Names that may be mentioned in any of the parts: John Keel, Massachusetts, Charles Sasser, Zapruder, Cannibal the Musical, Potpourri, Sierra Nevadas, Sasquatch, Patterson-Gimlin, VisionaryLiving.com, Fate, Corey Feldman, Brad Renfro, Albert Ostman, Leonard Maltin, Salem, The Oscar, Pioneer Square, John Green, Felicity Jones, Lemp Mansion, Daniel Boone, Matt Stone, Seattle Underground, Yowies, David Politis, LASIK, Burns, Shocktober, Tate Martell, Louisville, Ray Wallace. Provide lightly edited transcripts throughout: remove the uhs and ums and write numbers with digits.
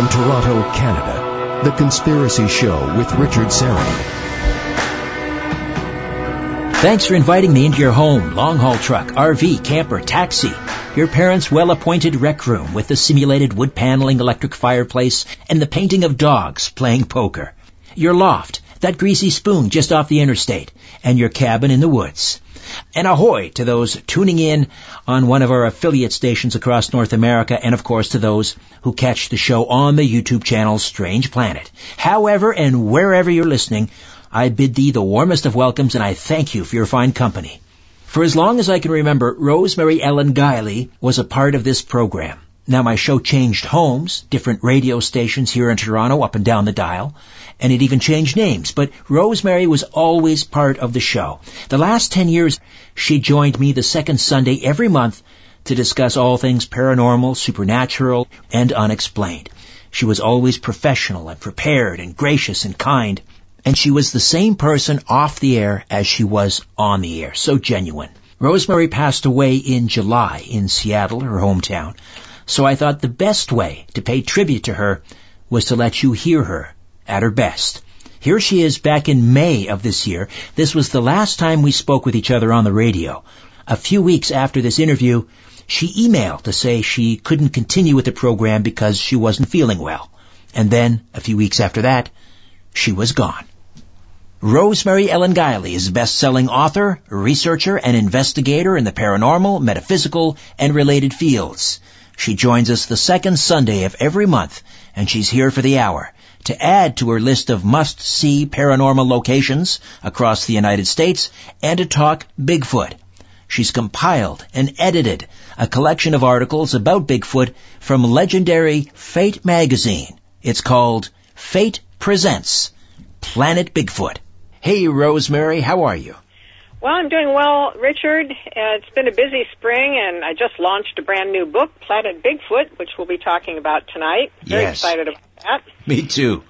From Toronto, Canada, The Conspiracy Show with Richard Syrett. Thanks for inviting me into your home, long-haul truck, RV, camper, taxi, your parents' well-appointed rec room with the simulated wood paneling electric fireplace and the painting of dogs playing poker, your loft, that greasy spoon just off the interstate, and your cabin in the woods. And ahoy to those tuning in on one of our affiliate stations across North America, and of course to those who catch the show on the YouTube channel Strange Planet. However and wherever you're listening, I bid thee the warmest of welcomes, and I thank you for your fine company. For as long as I can remember, Rosemary Ellen Guiley was a part of this program. Now, my show changed homes, different radio stations here in Toronto, up and down the dial, and it even changed names, but Rosemary was always part of the show. The last 10 years, she joined me the second Sunday every month to discuss all things paranormal, supernatural, and unexplained. She was always professional and prepared and gracious and kind, and she was the same person off the air as she was on the air, so genuine. Rosemary passed away in July in Seattle, her hometown. So I thought the best way to pay tribute to her was to let you hear her at her best. Here she is back in May of this year. This was the last time we spoke with each other on the radio. A few weeks after this interview, she emailed to say she couldn't continue with the program because she wasn't feeling well. And then, a few weeks after that, she was gone. Rosemary Ellen Guiley is a best-selling author, researcher, and investigator in the paranormal, metaphysical, and related fields. She joins us the second Sunday of every month, and she's here for the hour to add to her list of must-see paranormal locations across the United States and to talk Bigfoot. She's compiled and edited a collection of articles about Bigfoot from legendary Fate magazine. It's called Fate Presents Planet Bigfoot. Hey, Rosemary, how are you? Well, I'm doing well, Richard. It's been a busy spring, and I just launched a brand new book, Planet Bigfoot, which we'll be talking about tonight. Very excited about that. Me too.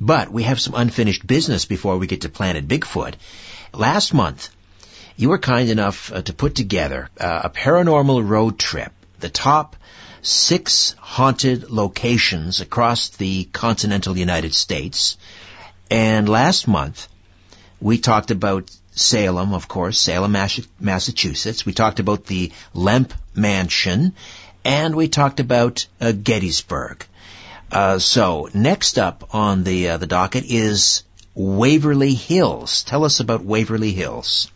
But we have some unfinished business before we get to Planet Bigfoot. Last month, you were kind enough to put together a paranormal road trip, the top 6 haunted locations across the continental United States. And last month, we talked about Salem, of course, Salem, Massachusetts. We talked about the Lemp Mansion, and we talked about Gettysburg. So next up on the docket is Waverly Hills. Tell us about Waverly Hills.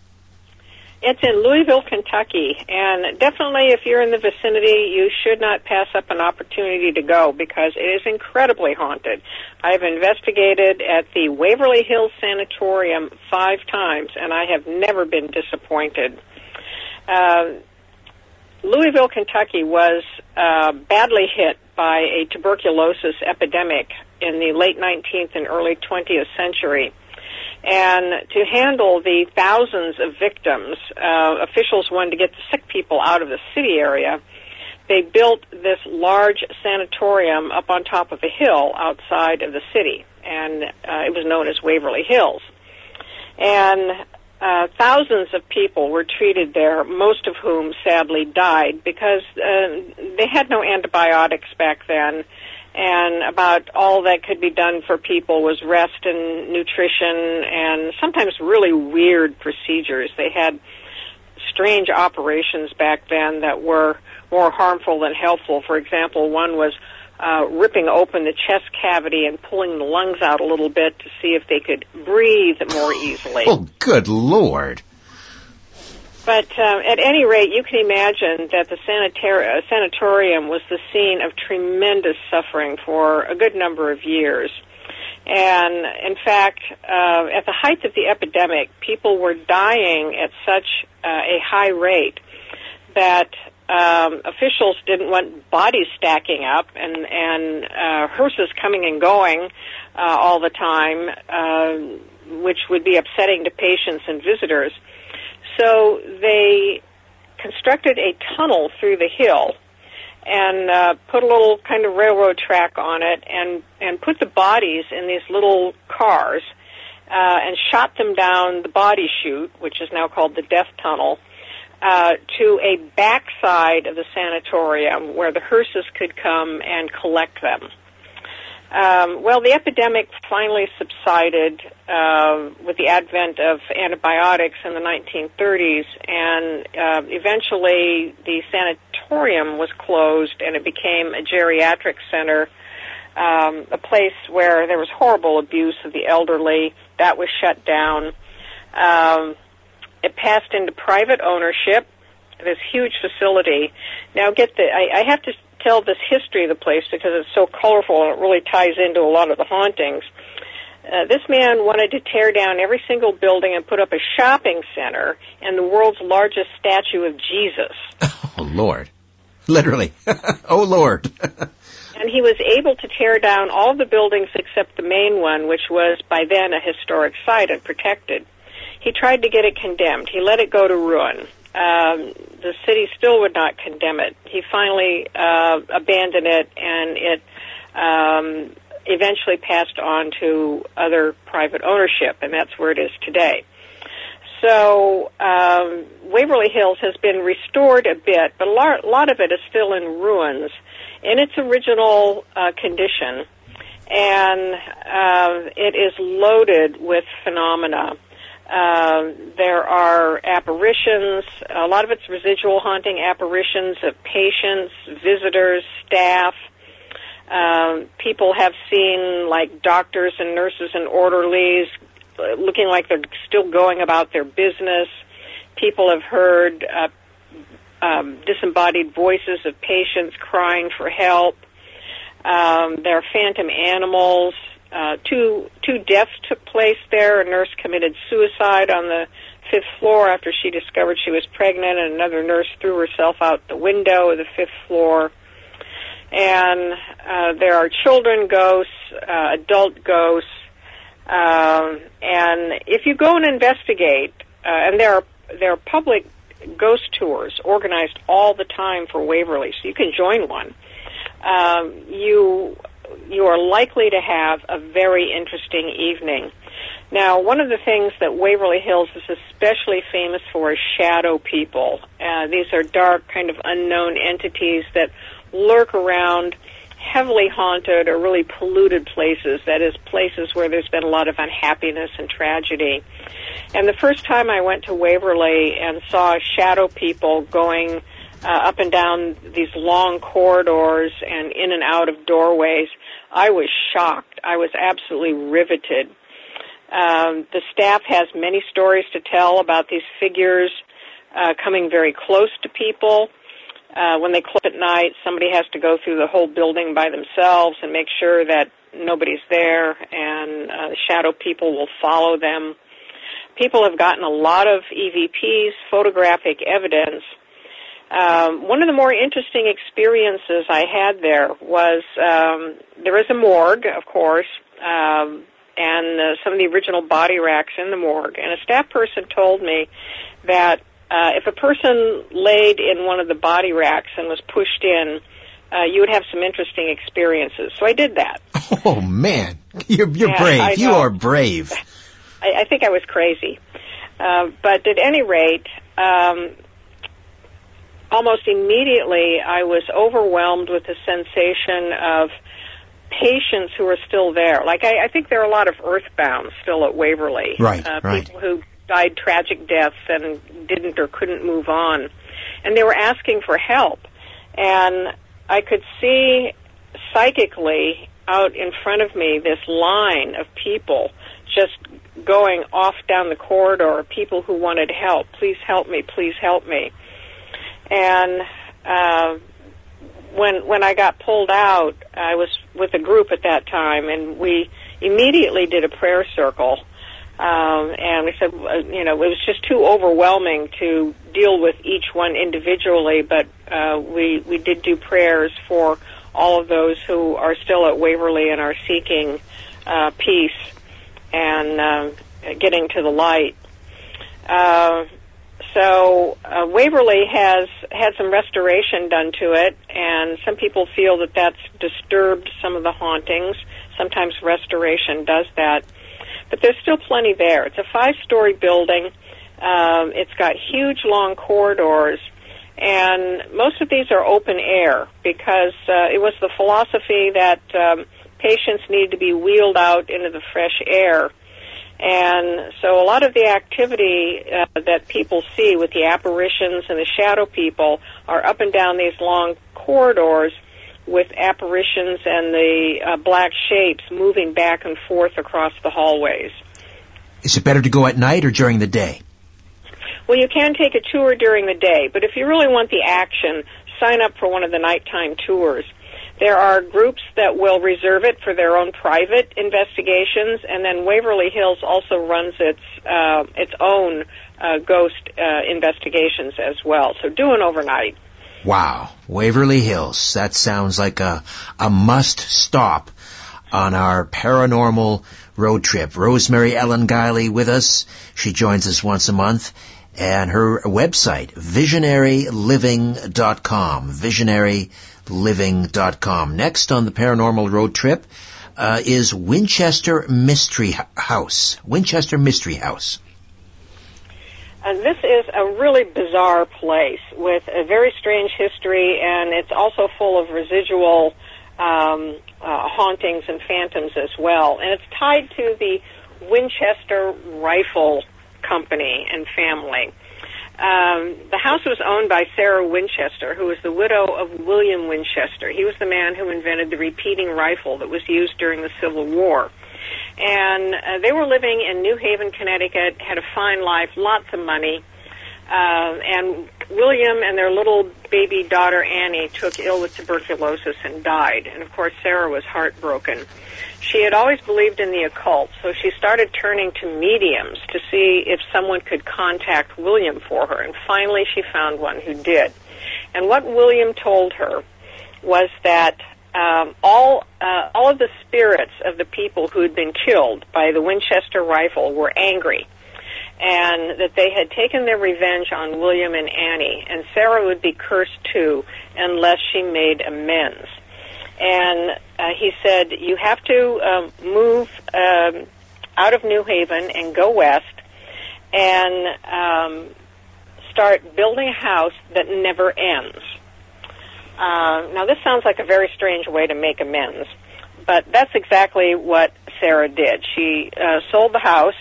It's in Louisville, Kentucky, and definitely if you're in the vicinity, you should not pass up an opportunity to go because it is incredibly haunted. I've investigated at the Waverly Hills Sanatorium 5 times, and I have never been disappointed. Louisville, Kentucky was badly hit by a tuberculosis epidemic in the late 19th and early 20th century. And to handle the thousands of victims, officials wanted to get the sick people out of the city area. They built this large sanatorium up on top of a hill outside of the city, and it was known as Waverly Hills. And thousands of people were treated there, most of whom sadly died because they had no antibiotics back then. And about all that could be done for people was rest and nutrition and sometimes really weird procedures. They had strange operations back then that were more harmful than helpful. For example, one was ripping open the chest cavity and pulling the lungs out a little bit to see if they could breathe more easily. Oh, good Lord. But at any rate, you can imagine that the sanatorium was the scene of tremendous suffering for a good number of years. And, in fact, at the height of the epidemic, people were dying at such a high rate that officials didn't want bodies stacking up and hearses coming and going all the time, which would be upsetting to patients and visitors. So they constructed a tunnel through the hill and put a little kind of railroad track on it and put the bodies in these little cars and shot them down the body chute, which is now called the death tunnel, to a backside of the sanatorium where the hearses could come and collect them. Well, the epidemic finally subsided with the advent of antibiotics in the 1930s, and eventually the sanatorium was closed and it became a geriatric center, a place where there was horrible abuse of the elderly. That was shut down. It passed into private ownership, this huge facility. Now, get the, I have to tell this history of the place because it's so colorful and it really ties into a lot of the hauntings. This man wanted to tear down every single building and put up a shopping center and the world's largest statue of Jesus. Oh, Lord. Literally. Oh, Lord. And he was able to tear down all the buildings except the main one, which was by then a historic site and protected. He tried to get it condemned. He let it go to ruin. The city still would not condemn it. He finally abandoned it, and it eventually passed on to other private ownership, and that's where it is today. So Waverly Hills has been restored a bit, but a lot of it is still in ruins in its original condition, and it is loaded with phenomena. There are apparitions, a lot of it's residual haunting apparitions of patients, visitors, staff. People have seen, like, doctors and nurses and orderlies looking like they're still going about their business. People have heard disembodied voices of patients crying for help. There are phantom animals. Two deaths took place there. A nurse committed suicide on the fifth floor after she discovered she was pregnant, and another nurse threw herself out the window of the fifth floor. And there are children ghosts, adult ghosts. And if you go and investigate, and there are public ghost tours organized all the time for Waverly, so you can join one. You are likely to have a very interesting evening. Now, one of the things that Waverly Hills is especially famous for is shadow people. These are dark, kind of unknown entities that lurk around heavily haunted or really polluted places, that is, places where there's been a lot of unhappiness and tragedy. And the first time I went to Waverly and saw shadow people going up and down these long corridors and in and out of doorways, I was shocked. I was absolutely riveted. The staff has many stories to tell about these figures coming very close to people. When they close at night, somebody has to go through the whole building by themselves and make sure that nobody's there, and the shadow people will follow them. People have gotten a lot of EVPs, photographic evidence. One of the more interesting experiences I had there was there is a morgue, of course, and some of the original body racks in the morgue. And a staff person told me that if a person laid in one of the body racks and was pushed in, you would have some interesting experiences. So I did that. Oh, man. You're brave. You are brave. I think I was crazy. But at any rate, almost immediately, I was overwhelmed with the sensation of patients who are still there. Like, I think there are a lot of earthbound still at Waverly. Right, right. People who died tragic deaths and didn't or couldn't move on. And they were asking for help. And I could see psychically out in front of me this line of people just going off down the corridor, people who wanted help. Please help me, please help me. And when I got pulled out, I was with a group at that time, and we immediately did a prayer circle. And we said, you know, it was just too overwhelming to deal with each one individually, but we did do prayers for all of those who are still at Waverly and are seeking peace and getting to the light. So Waverly has had some restoration done to it, and some people feel that that's disturbed some of the hauntings. Sometimes restoration does that. But there's still plenty there. It's a 5-story building. It's got huge, long corridors, and most of these are open air because it was the philosophy that patients needed to be wheeled out into the fresh air. And so a lot of the activity that people see with the apparitions and the shadow people are up and down these long corridors with apparitions and the black shapes moving back and forth across the hallways. Is it better to go at night or during the day? Well, you can take a tour during the day, but if you really want the action, sign up for one of the nighttime tours. There are groups that will reserve it for their own private investigations, and then Waverly Hills also runs its own ghost investigations as well. So do an overnight. Wow. Waverly Hills. That sounds like a must-stop on our paranormal road trip. Rosemary Ellen Guiley with us. She joins us once a month. And her website, VisionaryLiving.com. VisionaryLiving.com. Next on the paranormal road trip is Winchester Mystery House. Winchester Mystery House. And this is a really bizarre place with a very strange history, and it's also full of residual hauntings and phantoms as well. And it's tied to the Winchester Rifle Company and family. The house was owned by Sarah Winchester, who was the widow of William Winchester. He was the man who invented the repeating rifle that was used during the Civil War. And they were living in New Haven, Connecticut, had a fine life, lots of money. And William and their little baby daughter Annie took ill with tuberculosis and died. And, of course, Sarah was heartbroken. She had always believed in the occult, so she started turning to mediums to see if someone could contact William for her. And finally she found one who did. And what William told her was that all of the spirits of the people who had been killed by the Winchester rifle were angry, and that they had taken their revenge on William and Annie, and Sarah would be cursed too unless she made amends. And he said, you have to move out of New Haven and go west and start building a house that never ends. Now, this sounds like a very strange way to make amends, but that's exactly what Sarah did. She sold the house,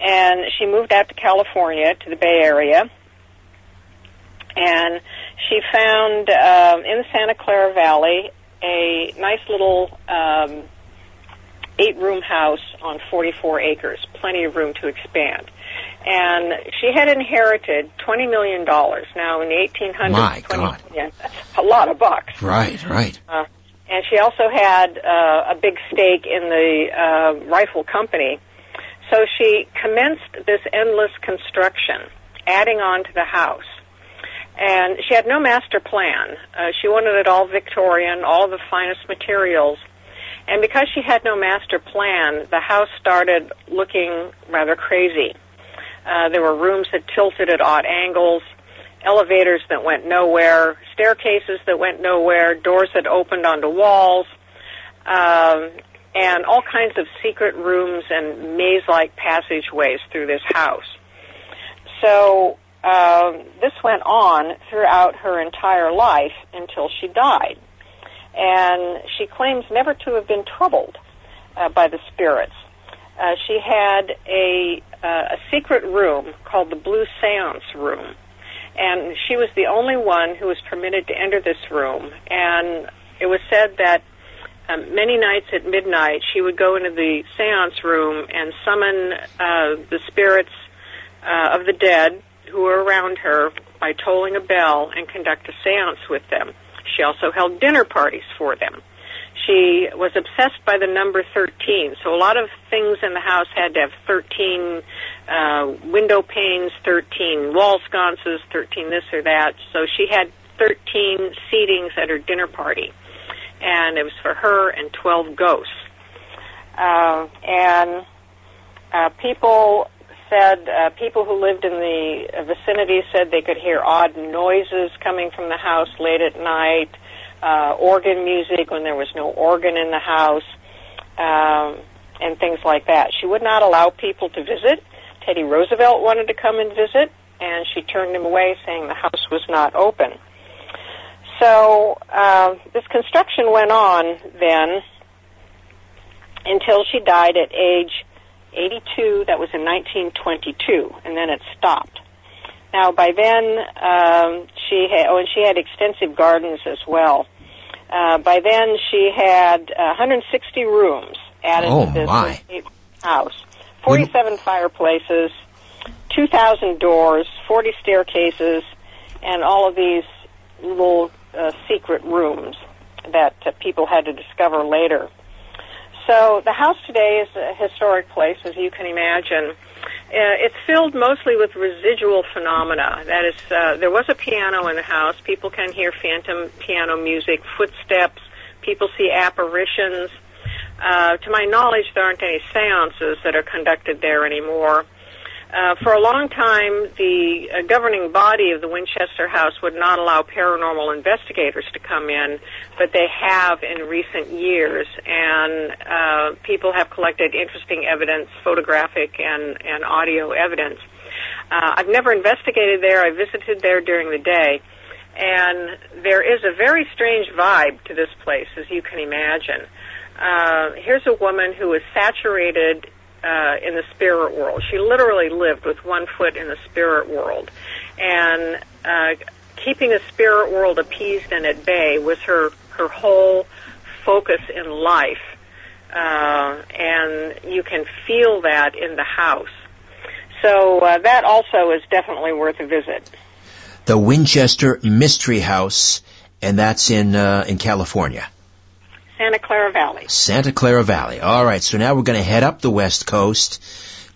and she moved out to California, to the Bay Area, and she found in the Santa Clara Valley a nice little 8-room house on 44 acres, plenty of room to expand. And she had inherited $20 million. Now, in the 1800s, my God. Yeah, that's a lot of bucks. Right, right. And she also had a big stake in the rifle company. So she commenced this endless construction, adding on to the house. And she had no master plan. She wanted it all Victorian, all the finest materials. And because she had no master plan, the house started looking rather crazy. There were rooms that tilted at odd angles, elevators that went nowhere, staircases that went nowhere, doors that opened onto walls, and all kinds of secret rooms and maze-like passageways through this house. So this went on throughout her entire life until she died. And she claims never to have been troubled by the spirits. She had a secret room called the Blue Seance Room, and she was the only one who was permitted to enter this room. And it was said that many nights at midnight she would go into the seance room and summon the spirits of the dead who were around her by tolling a bell and conduct a seance with them. She also held dinner parties for them. She was obsessed by the number 13, so a lot of things in the house had to have 13 window panes, 13 wall sconces, 13 this or that. So she had 13 seatings at her dinner party, and it was for her and 12 ghosts. People said, people who lived in the vicinity said they could hear odd noises coming from the house late at night. Organ music when there was no organ in the house, and things like that. She would not allow people to visit. Teddy Roosevelt wanted to come and visit, and she turned him away, saying the house was not open. So this construction went on then until she died at age 82. That was in 1922, and then it stopped. Now, by then, she had extensive gardens as well. By then, she had 160 rooms added to this house, 47 fireplaces, 2,000 doors, 40 staircases, and all of these little secret rooms that people had to discover later. So the house today is a historic place, as you can imagine. It's filled mostly with residual phenomena. That is, there was a piano in the house. People can hear phantom piano music, footsteps. People see apparitions. To my knowledge, there aren't any seances that are conducted there anymore. For a long time, the governing body of the Winchester House would not allow paranormal investigators to come in, but they have in recent years, and people have collected interesting evidence, photographic and audio evidence. I've never investigated there. I visited there during the day, and there is a very strange vibe to this place, as you can imagine. Here's a woman who is saturated in the spirit world. She literally lived with one foot in the spirit world. And keeping the spirit world appeased and at bay was her whole focus in life. And you can feel that in the house. So that also is definitely worth a visit. The Winchester Mystery House, and that's in California. Santa Clara Valley. Santa Clara Valley. All right, so now we're going to head up the West Coast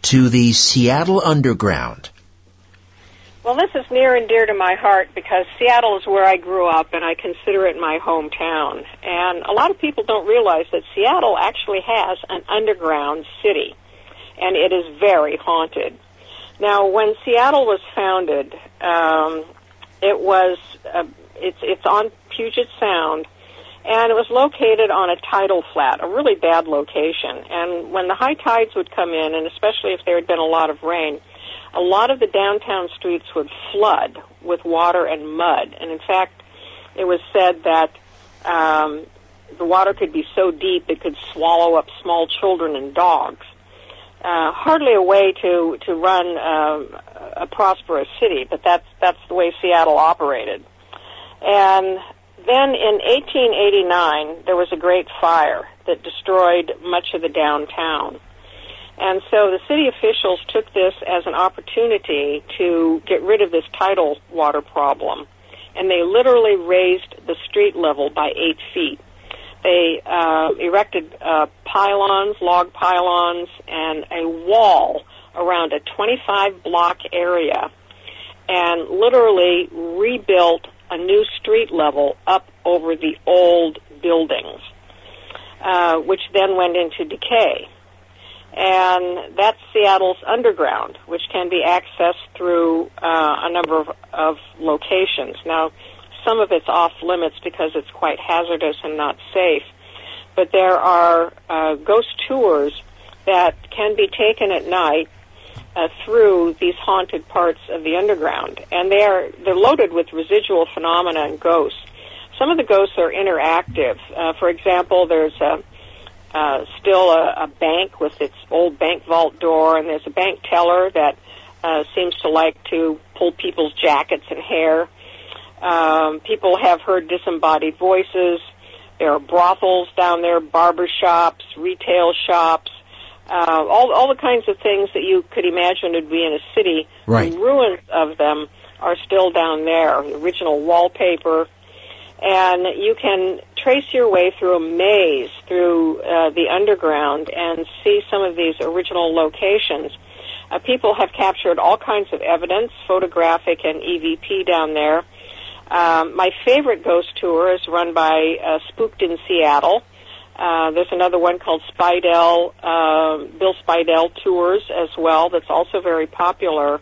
to the Seattle Underground. Well, this is near and dear to my heart because Seattle is where I grew up, and I consider it my hometown. And a lot of people don't realize that Seattle actually has an underground city, and it is very haunted. Now, when Seattle was founded, it was it's on Puget Sound. And it was located on a tidal flat, a really bad location. And when the high tides would come in, and especially if there had been a lot of rain, a lot of the downtown streets would flood with water and mud. And in fact, it was said that the water could be so deep it could swallow up small children and dogs. Hardly a way to run a prosperous city, but that's the way Seattle operated. And then in 1889, there was a great fire that destroyed much of the downtown. And so the city officials took this as an opportunity to get rid of this tidal water problem. And they literally raised the street level by 8 feet. They erected pylons, log pylons, and a wall around a 25-block area and literally rebuilt a new street level up over the old buildings, which then went into decay. And that's Seattle's underground, which can be accessed through a number of locations. Now, some of it's off limits because it's quite hazardous and not safe, but there are ghost tours that can be taken at night through these haunted parts of the underground. And they're loaded with residual phenomena and ghosts. Some of the ghosts are interactive. For example, there's still a bank with its old bank vault door, and there's a bank teller that seems to like to pull people's jackets and hair. People have heard disembodied voices. There are brothels down there, barber shops, retail shops, all the kinds of things that you could imagine would be in a city. Right. The ruins of them are still down there, the original wallpaper. And you can trace your way through a maze through the underground and see some of these original locations. People have captured all kinds of evidence, photographic and EVP down there. My favorite ghost tour is run by Spooked in Seattle. There's another one called Spidel, Bill Spidel Tours as well, that's also very popular.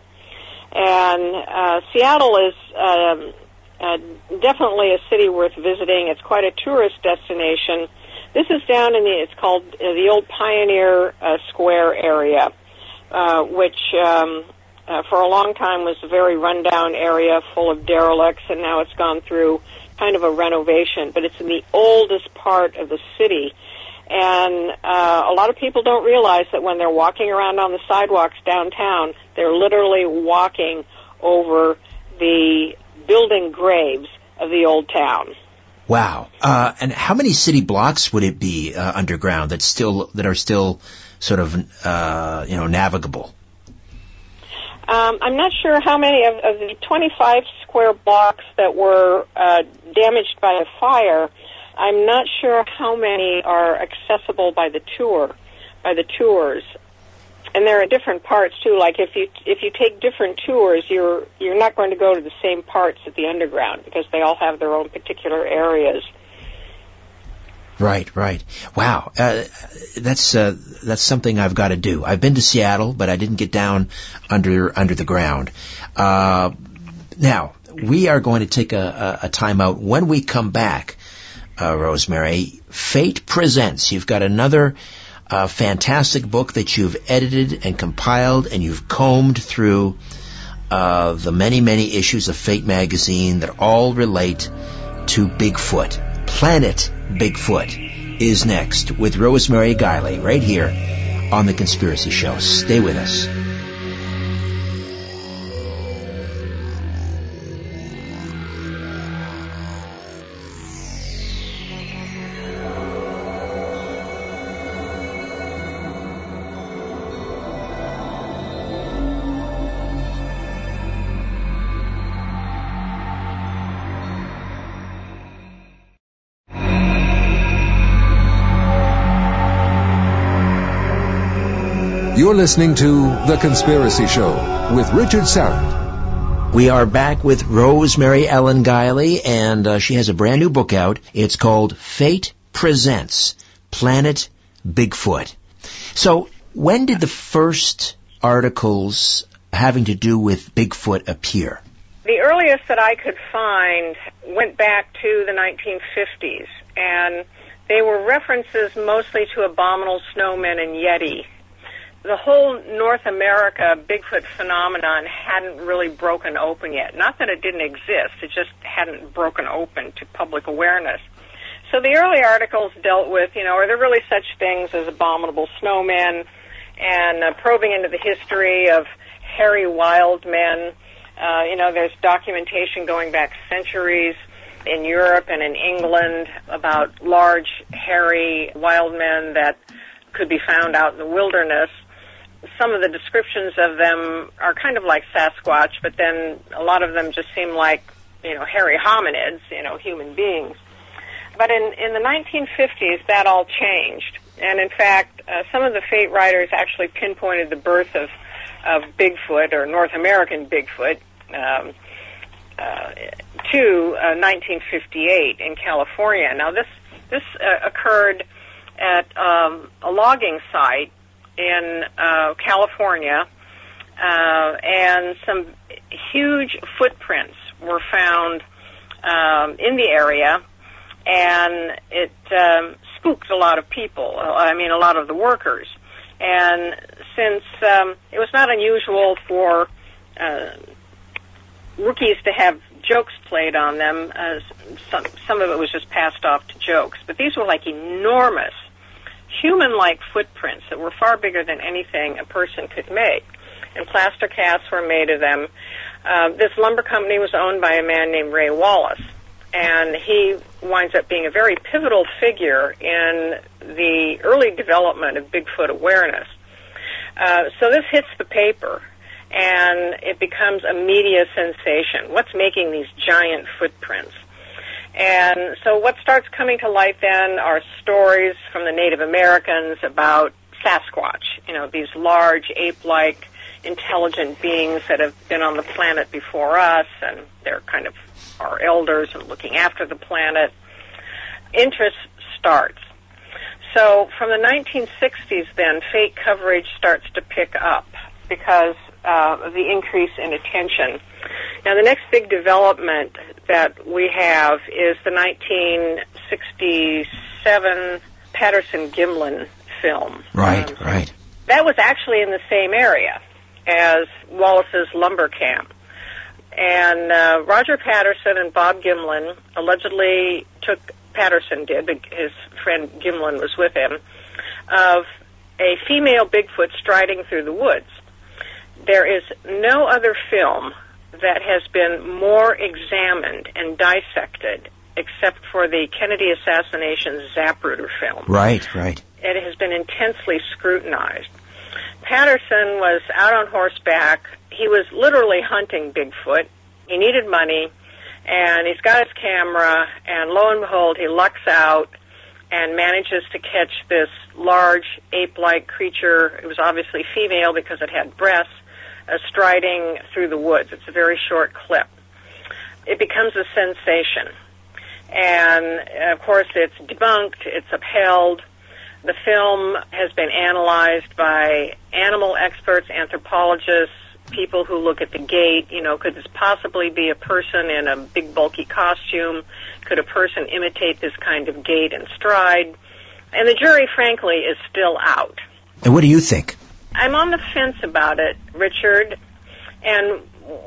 And Seattle is definitely a city worth visiting. It's quite a tourist destination. This is down in it's called the old Pioneer Square area, which for a long time was a very rundown area full of derelicts, and now it's gone through kind of a renovation, but it's in the oldest part of the city, And a lot of people don't realize that when they're walking around on the sidewalks downtown, they're literally walking over the building graves of the old town. Wow. And how many city blocks would it be underground that are still sort of navigable? I'm not sure how many of the 25 square blocks that were damaged by the fire. I'm not sure how many are accessible by the tours. And there are different parts too. Like if you take different tours, you're not going to go to the same parts at the underground because they all have their own particular areas. Right, right. Wow, that's something I've got to do. I've been to Seattle, but I didn't get down under the ground. Now we are going to take a time out. When we come back, Rosemary, Fate Presents. You've got another fantastic book that you've edited and compiled, and you've combed through the many, many issues of Fate magazine that all relate to Bigfoot. Planet Bigfoot is next with Rosemary Guiley right here on The Conspiracy Show. Stay with us. You're listening to The Conspiracy Show with Richard Syrett. We are back with Rosemary Ellen Guiley, and she has a brand new book out. It's called Fate Presents Planet Bigfoot. So when did the first articles having to do with Bigfoot appear? The earliest that I could find went back to the 1950s, and they were references mostly to abominable snowmen and Yeti. The whole North America Bigfoot phenomenon hadn't really broken open yet. Not that it didn't exist, it just hadn't broken open to public awareness. So the early articles dealt with, are there really such things as abominable snowmen, and probing into the history of hairy wild men. There's documentation going back centuries in Europe and in England about large, hairy wild men that could be found out in the wilderness. Some of the descriptions of them are kind of like Sasquatch, but then a lot of them just seem like, hairy hominids, human beings. But in the 1950s, that all changed. And in fact, some of the Fate writers actually pinpointed the birth of Bigfoot, or North American Bigfoot, to 1958 in California. Now, this occurred at a logging site in California, and some huge footprints were found in the area, and it spooked a lot of people, a lot of the workers. And since it was not unusual for rookies to have jokes played on them, some of it was just passed off to jokes, but these were like enormous human-like footprints that were far bigger than anything a person could make, and plaster casts were made of them. This lumber company was owned by a man named Ray Wallace, and he winds up being a very pivotal figure in the early development of Bigfoot awareness. So this hits the paper, and it becomes a media sensation. What's making these giant footprints? And so what starts coming to light then are stories from the Native Americans about Sasquatch, these large ape-like intelligent beings that have been on the planet before us, and they're kind of our elders and looking after the planet. Interest starts. So from the 1960s then, Fate coverage starts to pick up because of the increase in attention. Now, the next big development that we have is the 1967 Patterson-Gimlin film. Right, right. That was actually in the same area as Wallace's lumber camp. And Roger Patterson and Bob Gimlin allegedly Patterson did, his friend Gimlin was with him, of a female Bigfoot striding through the woods. There is no other film that has been more examined and dissected except for the Kennedy assassination Zapruder film. Right, right. It has been intensely scrutinized. Patterson was out on horseback. He was literally hunting Bigfoot. He needed money, and he's got his camera, and lo and behold, he lucks out and manages to catch this large ape-like creature. It was obviously female because it had breasts, striding through the woods. It's a very short clip. It becomes a sensation. And, of course, it's debunked, it's upheld. The film has been analyzed by animal experts, anthropologists, people who look at the gait. You know, could this possibly be a person in a big, bulky costume? Could a person imitate this kind of gait and stride? And the jury, frankly, is still out. And what do you think? I'm on the fence about it, Richard. And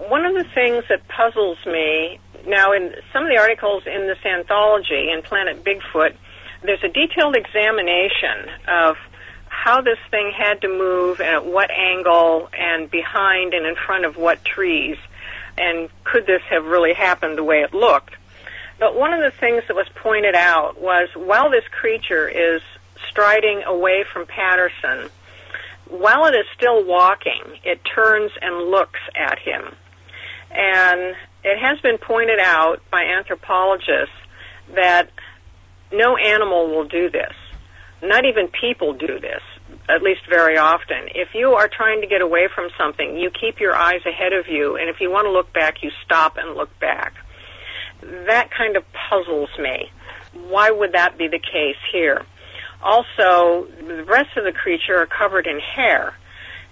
one of the things that puzzles me, now in some of the articles in this anthology, in Planet Bigfoot, there's a detailed examination of how this thing had to move and at what angle and behind and in front of what trees, and could this have really happened the way it looked. But one of the things that was pointed out was while this creature is striding away from Patterson, while it is still walking, it turns and looks at him. And it has been pointed out by anthropologists that no animal will do this. Not even people do this, at least very often. If you are trying to get away from something, you keep your eyes ahead of you, and if you want to look back, you stop and look back. That kind of puzzles me. Why would that be the case here? Also, the rest of the creature are covered in hair,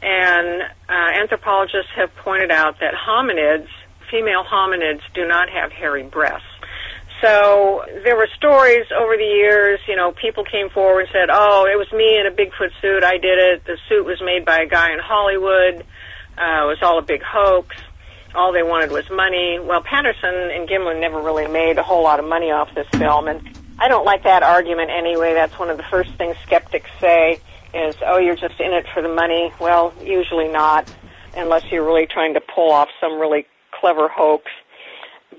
and anthropologists have pointed out that hominids, female hominids, do not have hairy breasts. So there were stories over the years, you know, people came forward and said, oh, it was me in a Bigfoot suit, I did it, the suit was made by a guy in Hollywood, it was all a big hoax, all they wanted was money. Well, Patterson and Gimlin never really made a whole lot of money off this film, and I don't like that argument anyway. That's one of the first things skeptics say is, oh, you're just in it for the money. Well, usually not, unless you're really trying to pull off some really clever hoax.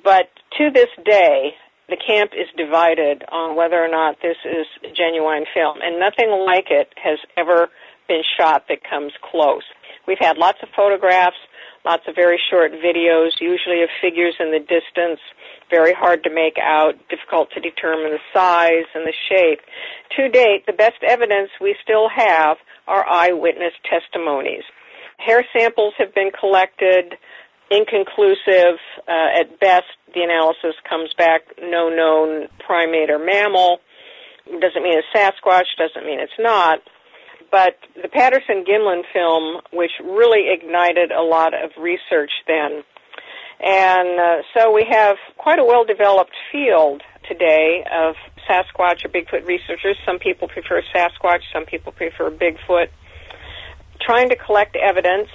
But to this day, the camp is divided on whether or not this is a genuine film, and nothing like it has ever been shot that comes close. We've had lots of photographs, lots of very short videos, usually of figures in the distance, very hard to make out, difficult to determine the size and the shape. To date, the best evidence we still have are eyewitness testimonies. Hair samples have been collected, inconclusive. At best, the analysis comes back no known primate or mammal. Doesn't mean it's Sasquatch, doesn't mean it's not. But the Patterson-Gimlin film, which really ignited a lot of research then. And so we have quite a well-developed field today of Sasquatch or Bigfoot researchers. Some people prefer Sasquatch, some people prefer Bigfoot. Trying to collect evidence.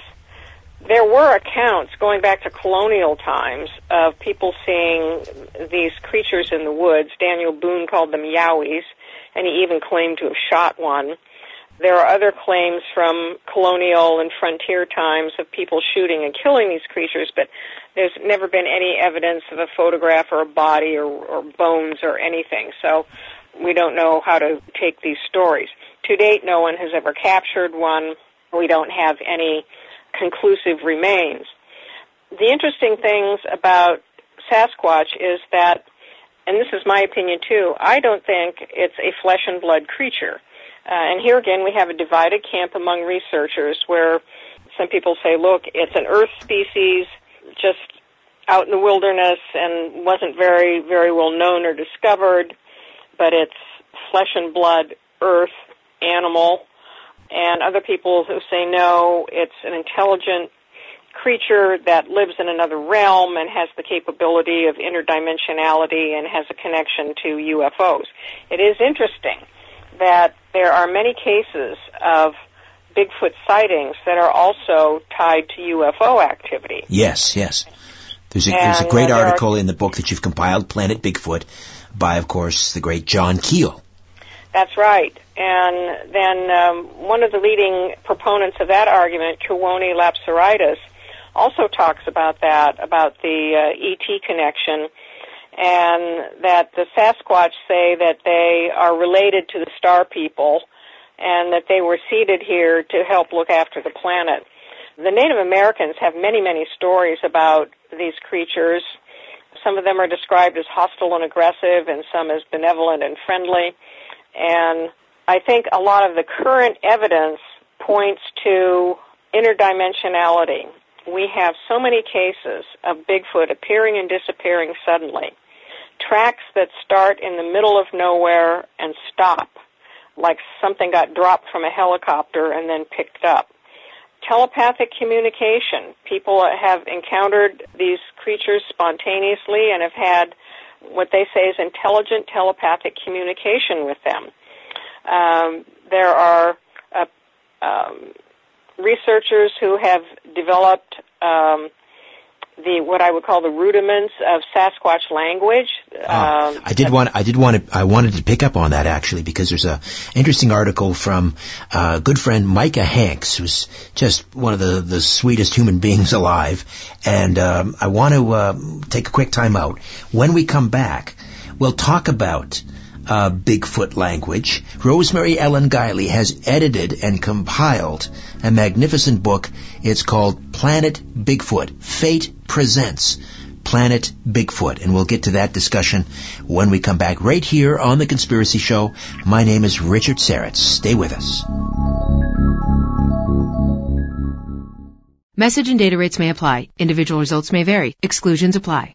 There were accounts going back to colonial times of people seeing these creatures in the woods. Daniel Boone called them Yowies, and he even claimed to have shot one. There are other claims from colonial and frontier times of people shooting and killing these creatures, but there's never been any evidence of a photograph or a body or bones or anything. So we don't know how to take these stories. To date, no one has ever captured one. We don't have any conclusive remains. The interesting things about Sasquatch is that, and this is my opinion too, I don't think it's a flesh and blood creature. And here again we have a divided camp among researchers where some people say, look, it's an earth species just out in the wilderness and wasn't very, very well known or discovered, but it's flesh and blood earth animal. And other people who say, no, it's an intelligent creature that lives in another realm and has the capability of interdimensionality and has a connection to UFOs. It is interesting that there are many cases of Bigfoot sightings that are also tied to UFO activity. Yes, yes. There's a great article in the book that you've compiled, Planet Bigfoot, by, of course, the great John Keel. That's right. And then one of the leading proponents of that argument, Kuoni Lapsaritis, also talks about that, about the ET connection, and that the Sasquatch say that they are related to the star people and that they were seated here to help look after the planet. The Native Americans have many, many stories about these creatures. Some of them are described as hostile and aggressive, and some as benevolent and friendly. And I think a lot of the current evidence points to interdimensionality. We have so many cases of Bigfoot appearing and disappearing suddenly, tracks that start in the middle of nowhere and stop, like something got dropped from a helicopter and then picked up. Telepathic communication. People have encountered these creatures spontaneously and have had what they say is intelligent telepathic communication with them. There are researchers who have developed what I would call the rudiments of Sasquatch language. I wanted to pick up on that actually, because there's a interesting article from a good friend Micah Hanks, who's just one of the sweetest human beings alive. And I want to take a quick time out. When we come back, we'll talk about Bigfoot language. Rosemary Ellen Guiley has edited and compiled a magnificent book. It's called Planet Bigfoot. Fate presents Planet Bigfoot. And we'll get to that discussion when we come back right here on The Conspiracy Show. My name is Richard Syrett. Stay with us. Message and data rates may apply. Individual results may vary. Exclusions apply.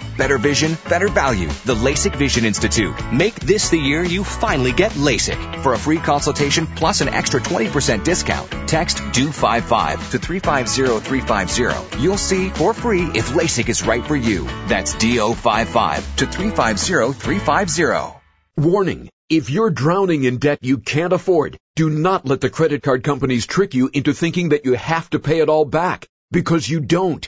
Better vision, better value. The LASIK Vision Institute. Make this the year you finally get LASIK. For a free consultation plus an extra 20% discount, text DO55 to 350350. You'll see for free if LASIK is right for you. That's DO55 to 350350. Warning. If you're drowning in debt you can't afford, do not let the credit card companies trick you into thinking that you have to pay it all back, because you don't.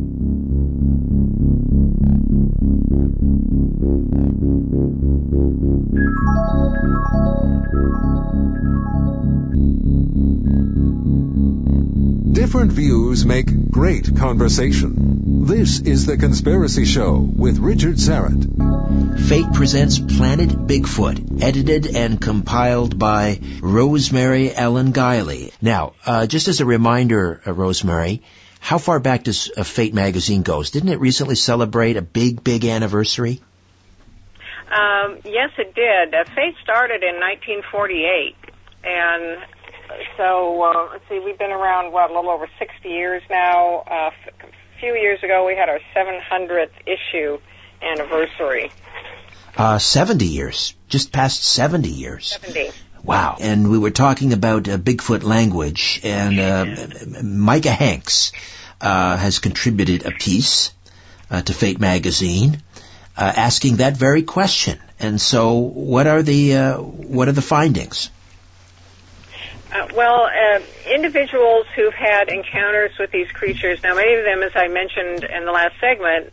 Different views make great conversation. This is The Conspiracy Show with Richard Syrett. Fate presents Planet Bigfoot, edited and compiled by Rosemary Ellen Guiley. Now, just as a reminder, Rosemary, how far back does Fate magazine goes? Didn't it recently celebrate a big, big anniversary? Yes, it did. Fate started in 1948, and so, let's see, we've been around, a little over 60 years now. A few years ago, we had our 700th issue anniversary. 70 years. Just past 70 years. 70. Wow. And we were talking about Bigfoot language, and Micah Hanks has contributed a piece to Fate magazine. asking that very question. And so, what are the findings? Individuals who've had encounters with these creatures, now many of them, as I mentioned in the last segment,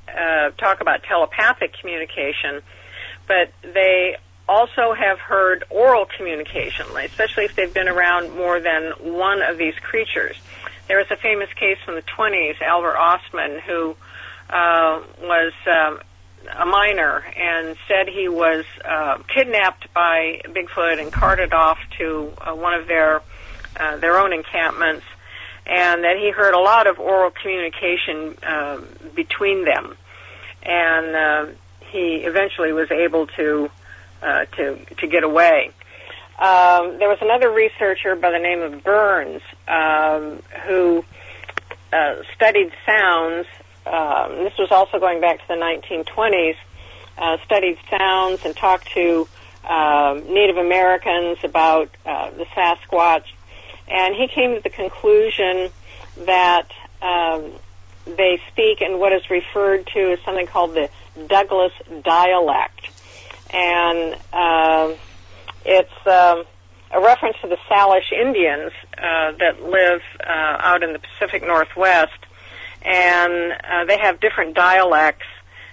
talk about telepathic communication, but they also have heard oral communication, especially if they've been around more than one of these creatures. There was a famous case from the 1920s, Albert Ostman, who was a miner and said he was kidnapped by Bigfoot and carted off to one of their own encampments, and that he heard a lot of oral communication between them, and he eventually was able to get away. There was another researcher by the name of Burns who studied sounds. This was also going back to the 1920s, studied sounds and talked to Native Americans about the Sasquatch. And he came to the conclusion that they speak in what is referred to as something called the Douglas dialect. And it's a reference to the Salish Indians that live out in the Pacific Northwest. And they have different dialects,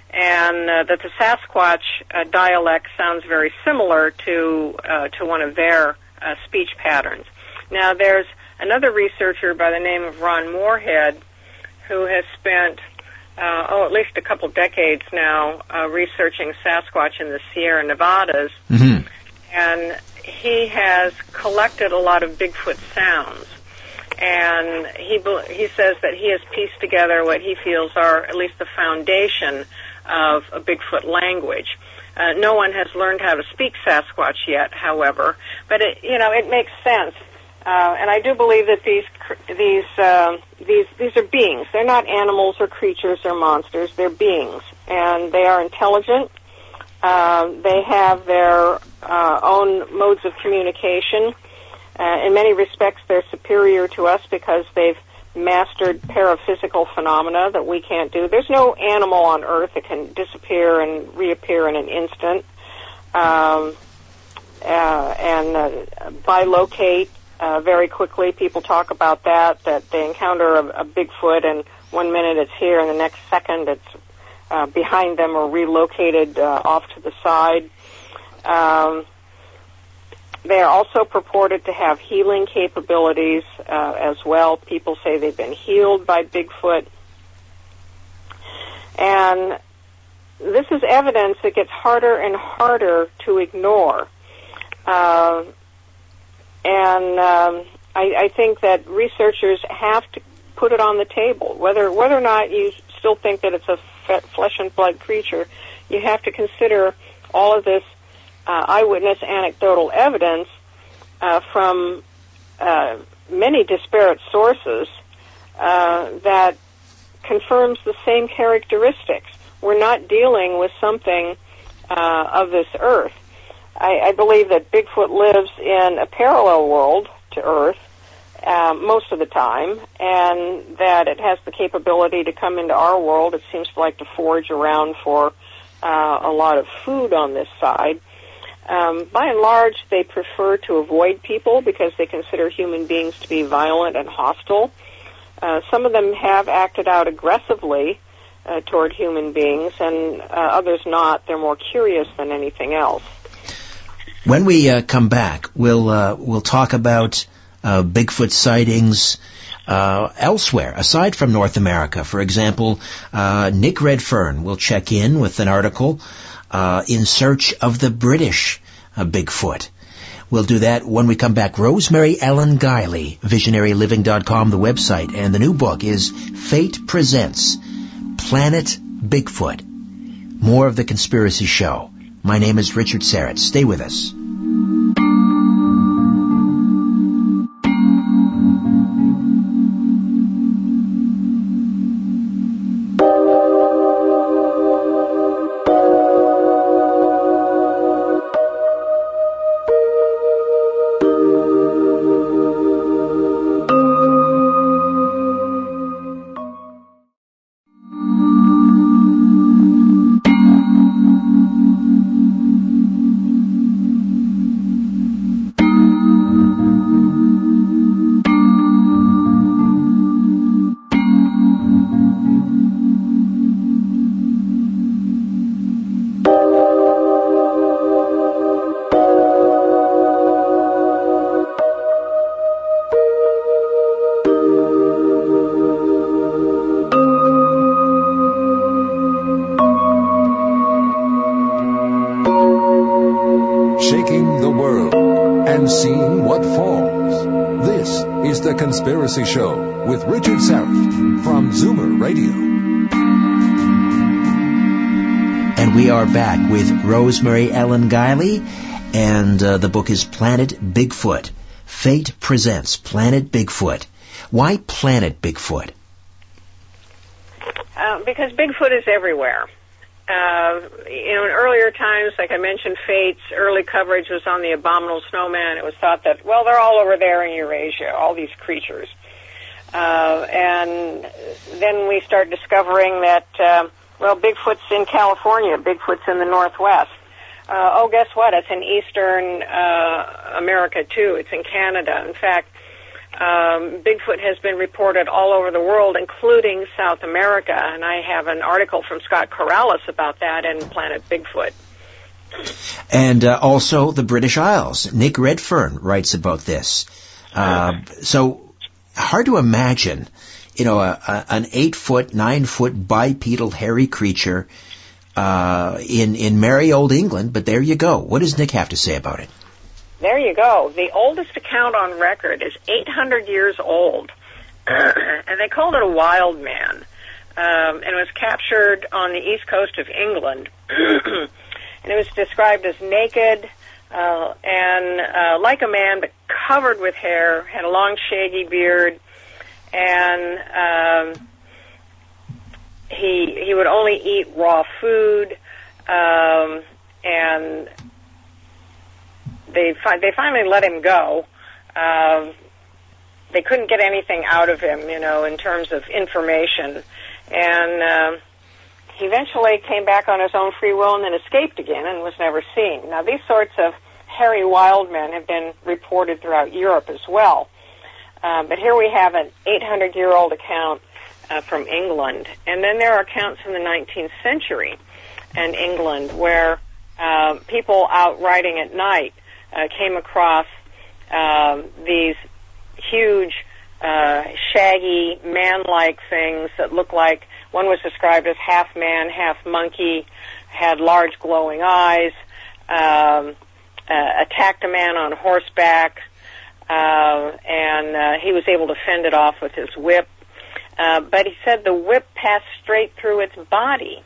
and that the Sasquatch dialect sounds very similar to one of their speech patterns. Now, there's another researcher by the name of Ron Moorhead who has spent at least a couple decades now researching Sasquatch in the Sierra Nevadas, mm-hmm. and he has collected a lot of Bigfoot sounds. And he says that he has pieced together what he feels are at least the foundation of a Bigfoot language. No one has learned how to speak Sasquatch yet, however, but it makes sense. And I do believe that these are beings. They're not animals or creatures or monsters. They're beings, and they are intelligent. They have their own modes of communication. In many respects, they're superior to us because they've mastered paraphysical phenomena that we can't do. There's no animal on Earth that can disappear and reappear in an instant, and bilocate very quickly. People talk about that they encounter a Bigfoot, and one minute it's here, and the next second it's behind them or relocated off to the side. They are also purported to have healing capabilities as well. People say they've been healed by Bigfoot. And this is evidence that gets harder and harder to ignore. I think that researchers have to put it on the table. Whether or not you still think that it's a flesh and blood creature, you have to consider all of this eyewitness anecdotal evidence from many disparate sources that confirms the same characteristics. We're not dealing with something of this Earth. I believe that Bigfoot lives in a parallel world to Earth most of the time, and that it has the capability to come into our world. It seems to like to forage around for a lot of food on this side. By and large, they prefer to avoid people because they consider human beings to be violent and hostile. Some of them have acted out aggressively toward human beings, and others not. They're more curious than anything else. When we come back, we'll talk about Bigfoot sightings elsewhere, aside from North America. For example, Nick Redfern will check in with an article In Search of the British Bigfoot. We'll do that when we come back. Rosemary Ellen Guiley, VisionaryLiving.com, the website, and the new book is Fate Presents Planet Bigfoot. More of The Conspiracy Show. My name is Richard Syrett. Stay with us. sweeping the world and seeing what falls. This is The Conspiracy Show with Richard Syrett from Zoomer Radio. And we are back with Rosemary Ellen Guiley, and the book is Planet Bigfoot. Fate presents Planet Bigfoot. Why Planet Bigfoot? Because Bigfoot is everywhere. In earlier times, like I mentioned, Fate's early coverage was on the abominable snowman. It was thought that, well, they're all over there in Eurasia, all these creatures. And then we start discovering that, well, Bigfoot's in California. Bigfoot's in the Northwest. Oh, guess what? It's in Eastern America, too. It's in Canada. In fact, Bigfoot has been reported all over the world, including South America, and I have an article from Scott Corrales about that in Planet Bigfoot. And also the British Isles. Nick Redfern writes about this. So hard to imagine, you know, an 8-foot, 9-foot bipedal hairy creature in merry old England, but there you go. What does Nick have to say about it? There you go. The oldest account on record is 800 years old, and they called it a wild man, and it was captured on the east coast of England, and it was described as naked and like a man, but covered with hair, had a long, shaggy beard, and he would only eat raw food, and they finally let him go. They couldn't get anything out of him, you know, in terms of information. And he eventually came back on his own free will and then escaped again and was never seen. Now, these sorts of hairy wild men have been reported throughout Europe as well. But here we have an 800-year-old account from England. And then there are accounts from the 19th century in England where people out riding at night came across these huge, shaggy, man-like things that looked like, one was described as half man, half monkey, had large glowing eyes, attacked a man on horseback, and he was able to fend it off with his whip. But he said the whip passed straight through its body.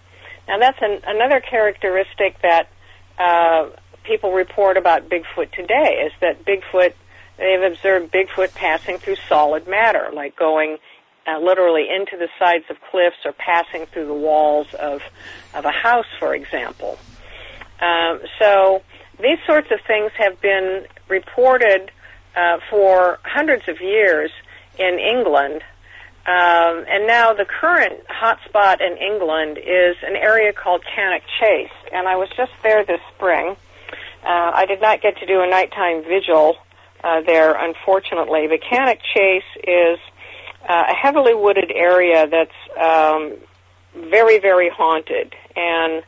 Now that's another characteristic that people report about Bigfoot today, is that Bigfoot, they've observed Bigfoot passing through solid matter, like going literally into the sides of cliffs or passing through the walls of a house, for example. So these sorts of things have been reported for hundreds of years in England, and now the current hotspot in England is an area called Cannock Chase, and I was just there this spring. I did not get to do a nighttime vigil there, unfortunately. But Cannock Chase is a heavily wooded area that's very, very haunted. And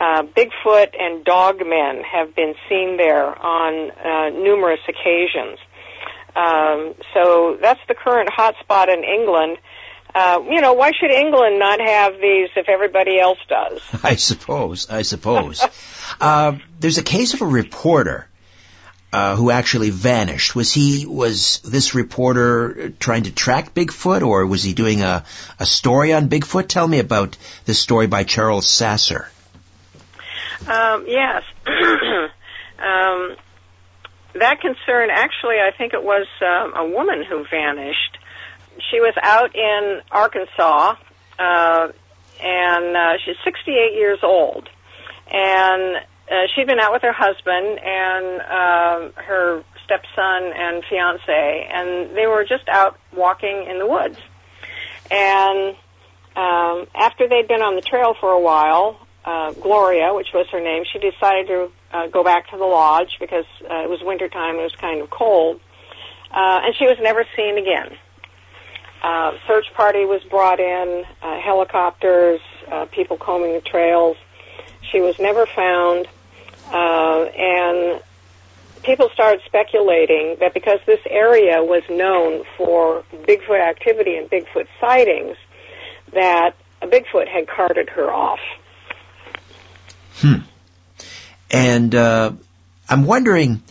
Bigfoot and dogmen have been seen there on numerous occasions. So that's the current hotspot in England. You know, why should England not have these if everybody else does? I suppose. There's a case of a reporter who actually vanished. Was this reporter trying to track Bigfoot, or was he doing a story on Bigfoot? Tell me about this story by Charles Sasser. Yes. That concerned, actually, I think it was a woman who vanished. She was out in Arkansas, and she's 68 years old. And she'd been out with her husband and her stepson and fiancé, and they were just out walking in the woods. And after they'd been on the trail for a while, Gloria, which was her name, she decided to go back to the lodge because it was wintertime and it was kind of cold. And she was never seen again. Search party was brought in, helicopters, people combing the trails. She was never found, and people started speculating that because this area was known for Bigfoot activity and Bigfoot sightings, that a Bigfoot had carted her off. And I'm wondering,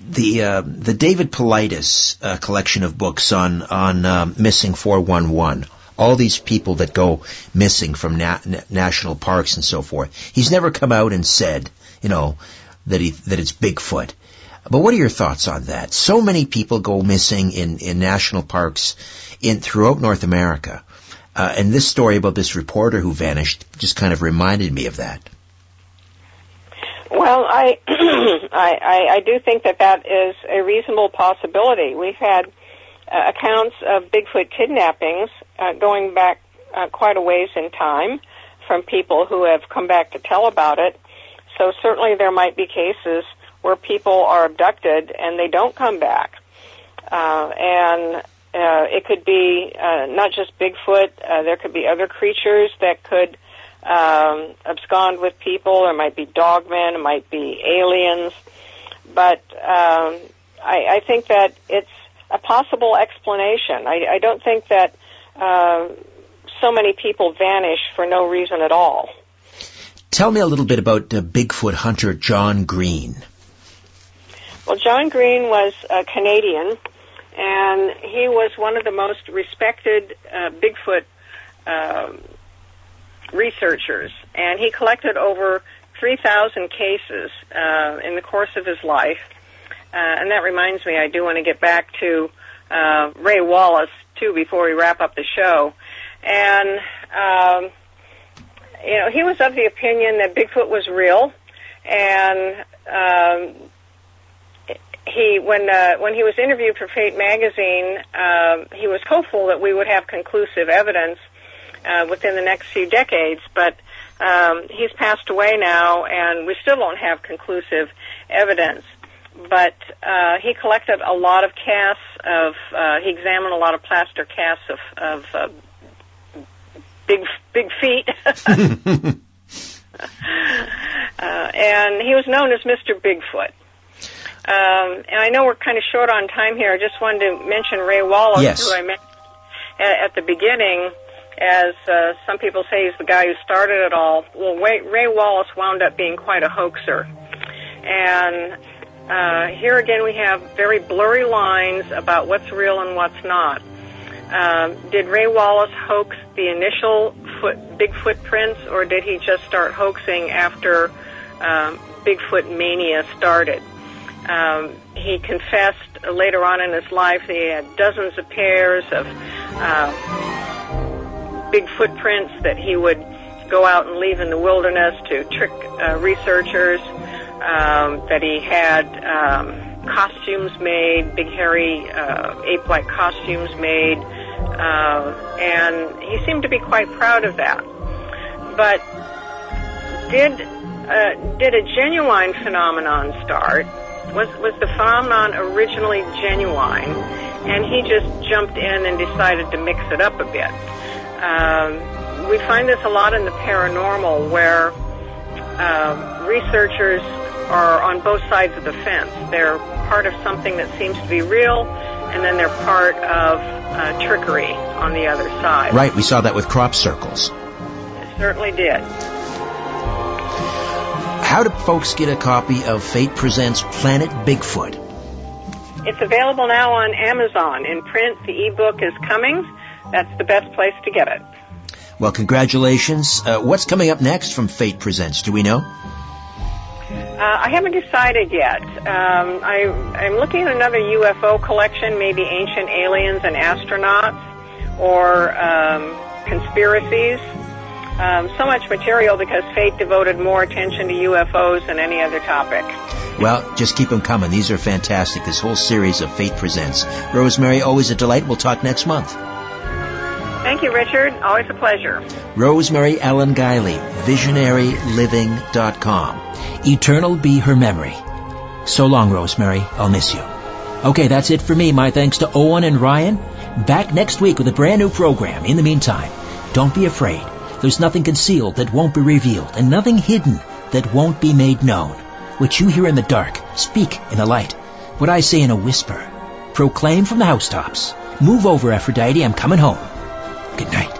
the David Politis collection of books on missing 411, all these people that go missing from national parks and so forth. He's never come out and said, you know, that it's Bigfoot. But what are your thoughts on that? So many people go missing in national parks throughout North America. And this story about this reporter who vanished just kind of reminded me of that. Well, I do think that is a reasonable possibility. We've had accounts of Bigfoot kidnappings going back quite a ways in time from people who have come back to tell about it. So certainly there might be cases where people are abducted and they don't come back. And it could be not just Bigfoot. There could be other creatures that could abscond with people. It might be dogmen. It might be aliens. But I think that it's a possible explanation. I don't think that so many people vanish for no reason at all. Tell me a little bit about Bigfoot hunter John Green. Well, John Green was a Canadian, and he was one of the most respected Bigfoot researchers. And he collected over 3,000 cases in the course of his life. And that reminds me, I do want to get back to Ray Wallace, too, before we wrap up the show. And, you know, he was of the opinion that Bigfoot was real, and when he was interviewed for Fate magazine, he was hopeful that we would have conclusive evidence within the next few decades, but he's passed away now, and we still don't have conclusive evidence. But he collected a lot of casts of, he examined a lot of plaster casts of big feet. And he was known as Mr. Bigfoot. And I know we're kind of short on time here. I just wanted to mention Ray Wallace, yes, who I met at the beginning, as some people say he's the guy who started it all. Well, Ray Wallace wound up being quite a hoaxer. And here again we have very blurry lines about what's real and what's not. Did Ray Wallace hoax the initial big footprints, or did he just start hoaxing after Bigfoot mania started? He confessed later on in his life that he had dozens of pairs of big footprints that he would go out and leave in the wilderness to trick researchers, that he had costumes made, big hairy ape-like costumes made, and he seemed to be quite proud of that. But did a genuine phenomenon start? Was the phenomenon originally genuine, and he just jumped in and decided to mix it up a bit? We find this a lot in the paranormal, where researchers are on both sides of the fence. They're part of something that seems to be real, and then they're part of trickery on the other side. Right, we saw that with crop circles. It certainly did. How do folks get a copy of Fate Presents Planet Bigfoot? It's available now on Amazon. In print, the ebook is coming. That's the best place to get it. Well, congratulations. What's coming up next from Fate Presents? Do we know? I haven't decided yet. I'm looking at another UFO collection, maybe ancient aliens and astronauts, or conspiracies. So much material, because Fate devoted more attention to UFOs than any other topic. Well, just keep them coming. These are fantastic, this whole series of Fate Presents. Rosemary, always a delight. We'll talk next month. Thank you, Richard. Always a pleasure. Rosemary Ellen Guiley, VisionaryLiving.com. Eternal be her memory. So long, Rosemary. I'll miss you. Okay, that's it for me. My thanks to Owen and Ryan. Back next week with a brand new program. In the meantime, don't be afraid. There's nothing concealed that won't be revealed, and nothing hidden that won't be made known. What you hear in the dark, speak in the light. What I say in a whisper, proclaim from the housetops. Move over, Aphrodite, I'm coming home. Good night.